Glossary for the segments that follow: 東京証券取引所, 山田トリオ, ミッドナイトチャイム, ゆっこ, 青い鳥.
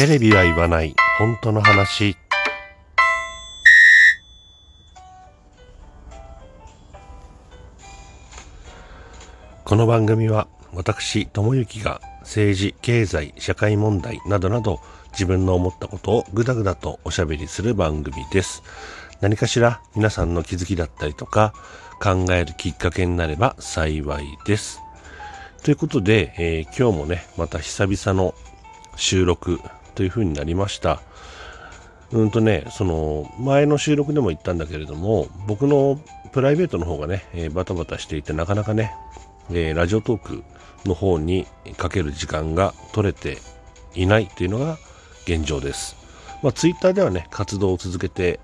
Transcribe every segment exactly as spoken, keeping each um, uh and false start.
テレビは言わない本当の話。この番組は私ともゆきが政治、経済、社会問題などなど自分の思ったことをぐだぐだとおしゃべりする番組です。何かしら皆さんの気づきだったりとか考えるきっかけになれば幸いです。ということで、えー、今日もねまた久々の収録という風になりました。うんとねその前の収録でも言ったんだけれども、僕のプライベートの方がね、えー、バタバタしていてなかなかね、えー、ラジオトークの方にかける時間が取れていないというのが現状です。まあ、ツイッターではね活動を続けて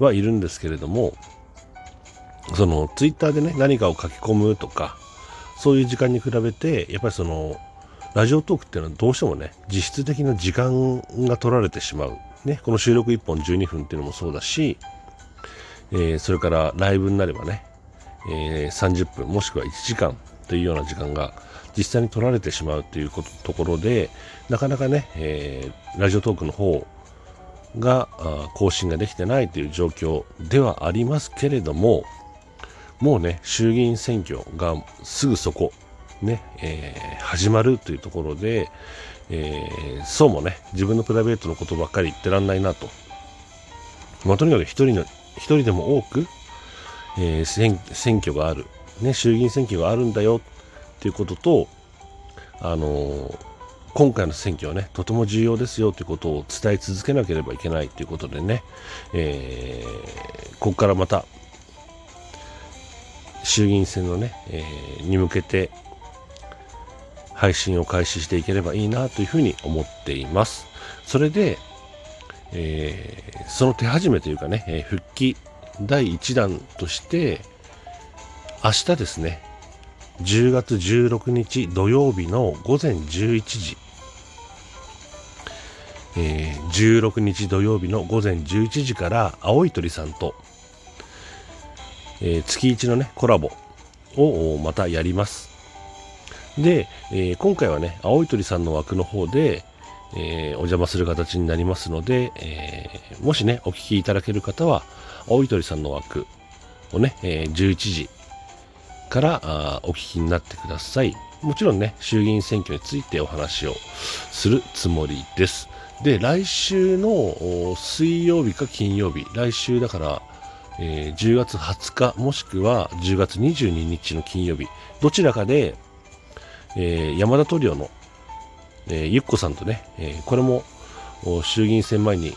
はいるんですけれども、そのツイッターでね何かを書き込むとかそういう時間に比べてやっぱりそのラジオトークっていうのはどうしてもね実質的な時間が取られてしまう、ね、この収録いっぽんじゅうにふんっていうのもそうだし、えー、それからライブになればね、えー、さんじゅっぷんもしくはいちじかんというような時間が実際に取られてしまうということ、ところでなかなかね、えー、ラジオトークの方が更新ができてないという状況ではありますけれども、もうね衆議院選挙がすぐそこね、えー、始まるというところで、えー、そうもね自分のプライベートのことばっかり言ってらんないなと、まあ、とにかく一人の一人でも多く、えー、選、選挙がある、ね、衆議院選挙があるんだよということと、あのー、今回の選挙はねとても重要ですよということを伝え続けなければいけないということでね、えー、ここからまた衆議院選のね、えー、に向けて配信を開始していければいいなというふうに思っています。それで、えー、その手始めというかね、えー、復帰だいいちだんとして明日ですねじゅうがつじゅうろくにち土曜日のごぜんじゅういちじ、えー、じゅうろくにち土曜日のごぜんじゅういちじから青い鳥さんと、えー、月一のねコラボをまたやります。で、えー、今回はね青い鳥さんの枠の方で、えー、お邪魔する形になりますので、えー、もしねお聞きいただける方は青い鳥さんの枠をね、えー、じゅういちじからお聞きになってください。もちろんね衆議院選挙についてお話をするつもりです。で、来週の水曜日か金曜日、来週だから、えー、じゅうがつはつかもしくはじゅうがつにじゅうににちの金曜日どちらかでえー、山田トリオの、えー、ゆっこさんとね、えー、これも衆議院選前に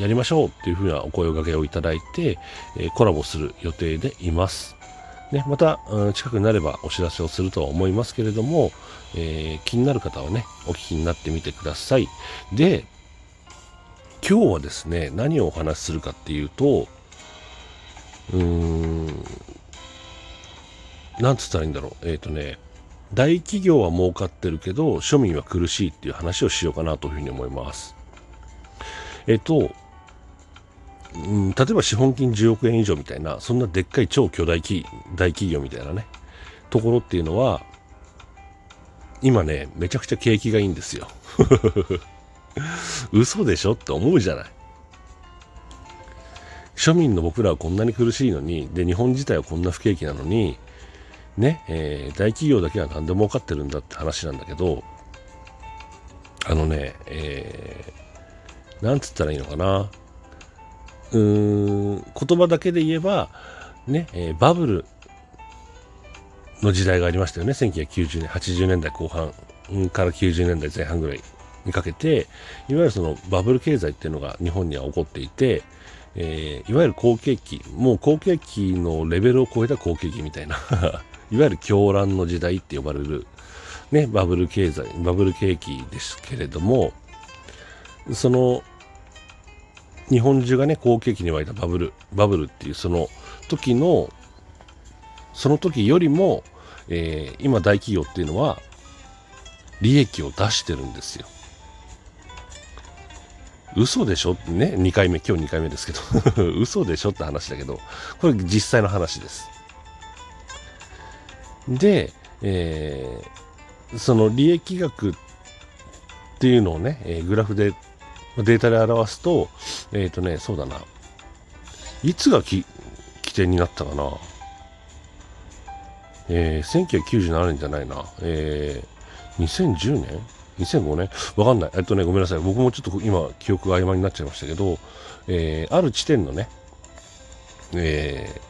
やりましょうっていうふうなお声掛けをいただいて、えー、コラボする予定でいます、ね、また、うん、近くになればお知らせをするとは思いますけれども、えー、気になる方はねお聞きになってみてください。で、今日はですね何をお話しするかっていうと、うーんなんつったらいいんだろう、えっとね大企業は儲かってるけど庶民は苦しいっていう話をしようかなというふうに思います。えっと、うん、例えば資本金じゅうおくえん以上みたいなそんなでっかい超巨大企大企業みたいなねところっていうのは今ねめちゃくちゃ景気がいいんですよ嘘でしょって思うじゃない。庶民の僕らはこんなに苦しいのに、で日本自体はこんな不景気なのにね、えー、大企業だけは何でも儲かってるんだって話なんだけど、あのね、えー、なんつったらいいのかな、うーん言葉だけで言えば、ねえー、バブルの時代がありましたよね。せんきゅうひゃくきゅうじゅうねん、はちじゅうねんだいこう半からきゅうじゅうねんだいぜん半ぐらいにかけていわゆるそのバブル経済っていうのが日本には起こっていて、えー、いわゆる好景気、もう好景気のレベルを超えた好景気みたいないわゆる狂乱の時代って呼ばれる、ね、バブル経済、バブル景気ですけれども、その日本中がね好景気に沸いたバブルバブルっていうその時のその時よりも、えー、今大企業っていうのは利益を出してるんですよ。嘘でしょってね、にかいめ、今日にかいめですけど嘘でしょって話だけど、これ実際の話です。で、えー、その利益額っていうのをね、えー、グラフでデータで表すと、えっとね、そうだな。いつがき起点になったかな。えー、せんきゅうひゃくきゅうじゅうななねんじゃないな。えー、にせんじゅうねん？ にせんご 年わかんない。えっとね、ごめんなさい。僕もちょっと今、記憶が曖昧になっちゃいましたけど、えー、ある地点のね、え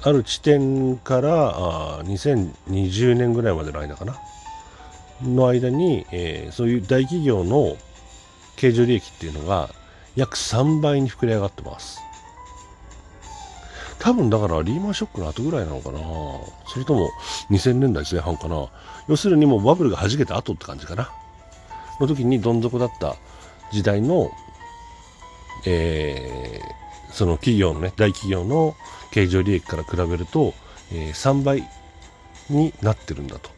ー、ある地点からあにせんにじゅうねんぐらいまでの間かな。の間に、えー、そういう大企業の経常利益っていうのが約さんばいに膨れ上がってます。多分だからリーマンショックの後ぐらいなのかな。それともにせんねんだいぜんはんかな。要するにもうバブルが弾けた後って感じかな。の時にどん底だった時代の、えー、その企業のね、大企業の経常利益から比べると、えー、さんばいになってるんだと。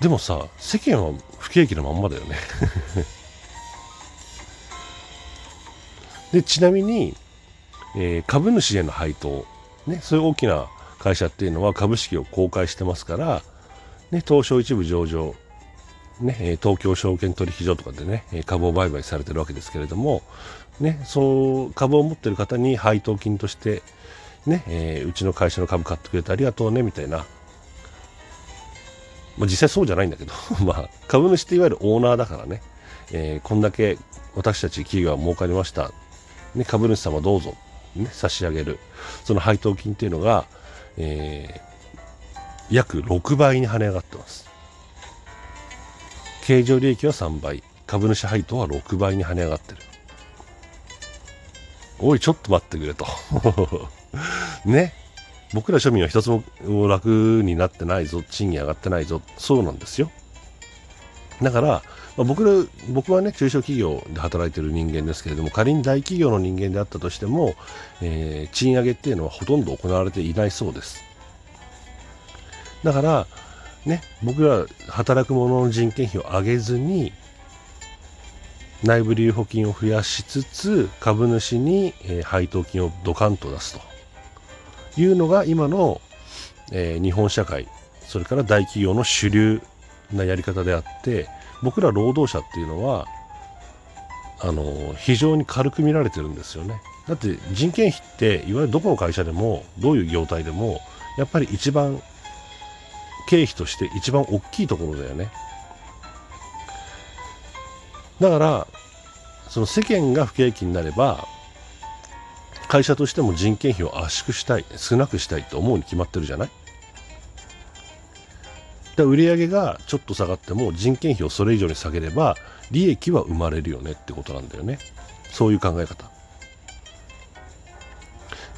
でもさ、世間は不景気のまんまだよねでちなみに、えー、株主への配当、ね、そういう大きな会社っていうのは株式を公開してますから、ね、東証一部上場、ね、東京証券取引所とかでね、株を売買されてるわけですけれども、ね、そう株を持ってる方に配当金として、ね、えー、うちの会社の株買ってくれてありがとうねみたいな。まあ、実際そうじゃないんだけど、まあ、株主っていわゆるオーナーだからね、えー、こんだけ私たち企業は儲かりました、ね、株主様どうぞ、ね、差し上げるその配当金っていうのが、えー、約ろくばいに跳ね上がってます。経常利益はさんばい、株主配当はろくばいに跳ね上がってる。おいちょっと待ってくれとね、僕ら庶民は一つも楽になってないぞ、賃金上がってないぞ、そうなんですよ。だから、まあ、僕ら僕はね、中小企業で働いている人間ですけれども、仮に大企業の人間であったとしても、えー、賃上げっていうのはほとんど行われていないそうです。だからね、僕ら働く者の人件費を上げずに内部留保金を増やしつつ株主に、えー、配当金をドカンと出すというのが今の、えー、日本社会、それから大企業の主流なやり方であって、僕ら労働者っていうのはあのー、非常に軽く見られてるんですよね。だって人件費っていわゆるどこの会社でもどういう業態でもやっぱり一番経費として一番大きいところだよね。だからその世間が不景気になれば会社としても人件費を圧縮したい、少なくしたいと思うに決まってるじゃない。だ売上がちょっと下がっても人件費をそれ以上に下げれば利益は生まれるよねってことなんだよね。そういう考え方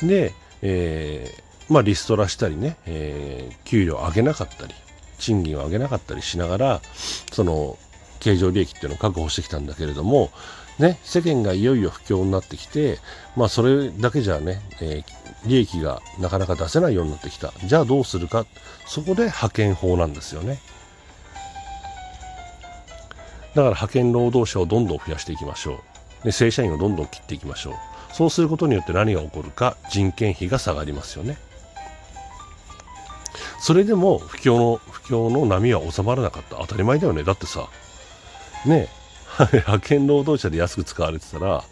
で、えー、まあリストラしたりね、えー、給料上げなかったり賃金を上げなかったりしながらその経常利益っていうのを確保してきたんだけれどもね、世間がいよいよ不況になってきて、まあ、それだけじゃね、えー、利益がなかなか出せないようになってきた。じゃあどうするか、そこで派遣法なんですよね。だから派遣労働者をどんどん増やしていきましょう。で、正社員をどんどん切っていきましょう。そうすることによって何が起こるか、人件費が下がりますよね。それでも不況の不況の波は収まらなかった。当たり前だよね。だってさ、ねえ派遣労働者で安く使われてたら、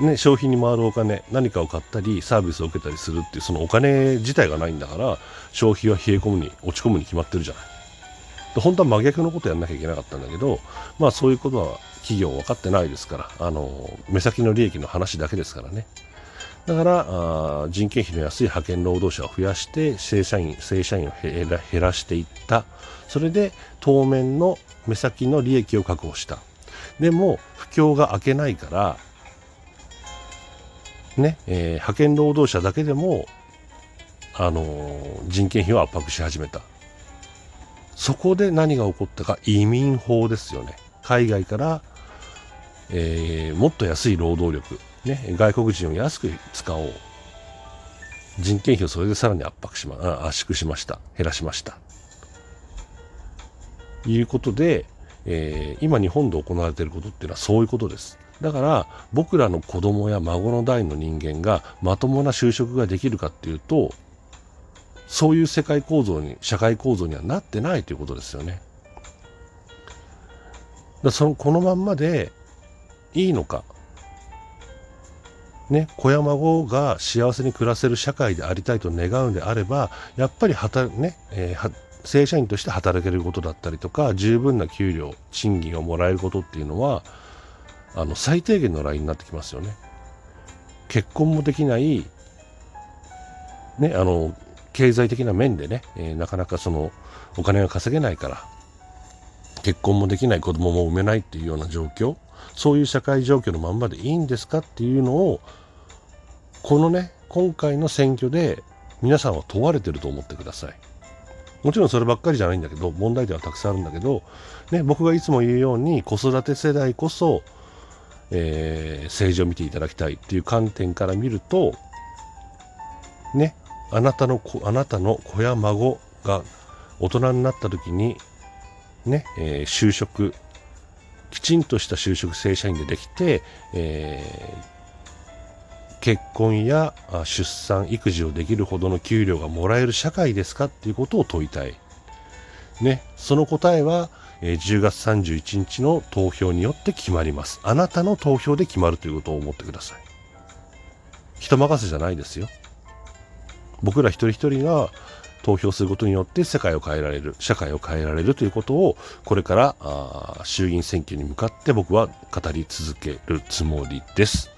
ね、消費に回るお金、何かを買ったりサービスを受けたりするっていうそのお金自体がないんだから消費は冷え込むに落ち込むに決まってるじゃない。で本当は真逆のことやんなきゃいけなかったんだけど、まあ、そういうことは企業分かってないですから、あの目先の利益の話だけですからね。だからあ人件費の安い派遣労働者を増やして正社員、正社員を減ら、減らしていった。それで当面の目先の利益を確保した。でも不況が明けないから、ねえー、派遣労働者だけでも、あのー、人件費を圧迫し始めた。そこで何が起こったか、移民法ですよね。海外から、えー、もっと安い労働力、ね、外国人を安く使おう。人件費をそれでさらに圧迫しま、圧縮しました。減らしました。いうことで、えー、今日本で行われていることっていうのはそういうことです。だから僕らの子供や孫の代の人間がまともな就職ができるかっていうと、そういう世界構造に、社会構造にはなってないということですよね。だそのこのまんまでいいのかね、子や孫が幸せに暮らせる社会でありたいと願うんであれば、やっぱり働、ねえー、正社員として働けることだったりとか、十分な給料賃金をもらえることっていうのはあの最低限のラインになってきますよね。結婚もできない、ね、あの経済的な面でね、えー、なかなかそのお金が稼げないから結婚もできない、子供も産めないっていうような状況、そういう社会状況のまんまでいいんですかっていうのを、このね今回の選挙で皆さんは問われてると思ってください。もちろんそればっかりじゃないんだけど、問題点はたくさんあるんだけど、ね、僕がいつも言うように子育て世代こそ、えー、政治を見ていただきたいっていう観点から見るとね、あなたの子、あなたの子や孫が大人になった時にね、えー、就職きちんとした就職正社員でできて、えー、結婚や出産育児をできるほどの給料がもらえる社会ですかっていうことを問いたい、ね、その答えは、えー、じゅうがつさんじゅういちにちの投票によって決まります。あなたの投票で決まるということを思ってください。人任せじゃないですよ。僕ら一人一人が投票することによって世界を変えられる、社会を変えられるということを、これからあ衆議院選挙に向かって僕は語り続けるつもりです。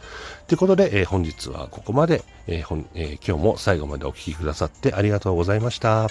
ということで、えー、本日はここまで、えーほんえー、今日も最後までお聞きくださってありがとうございました。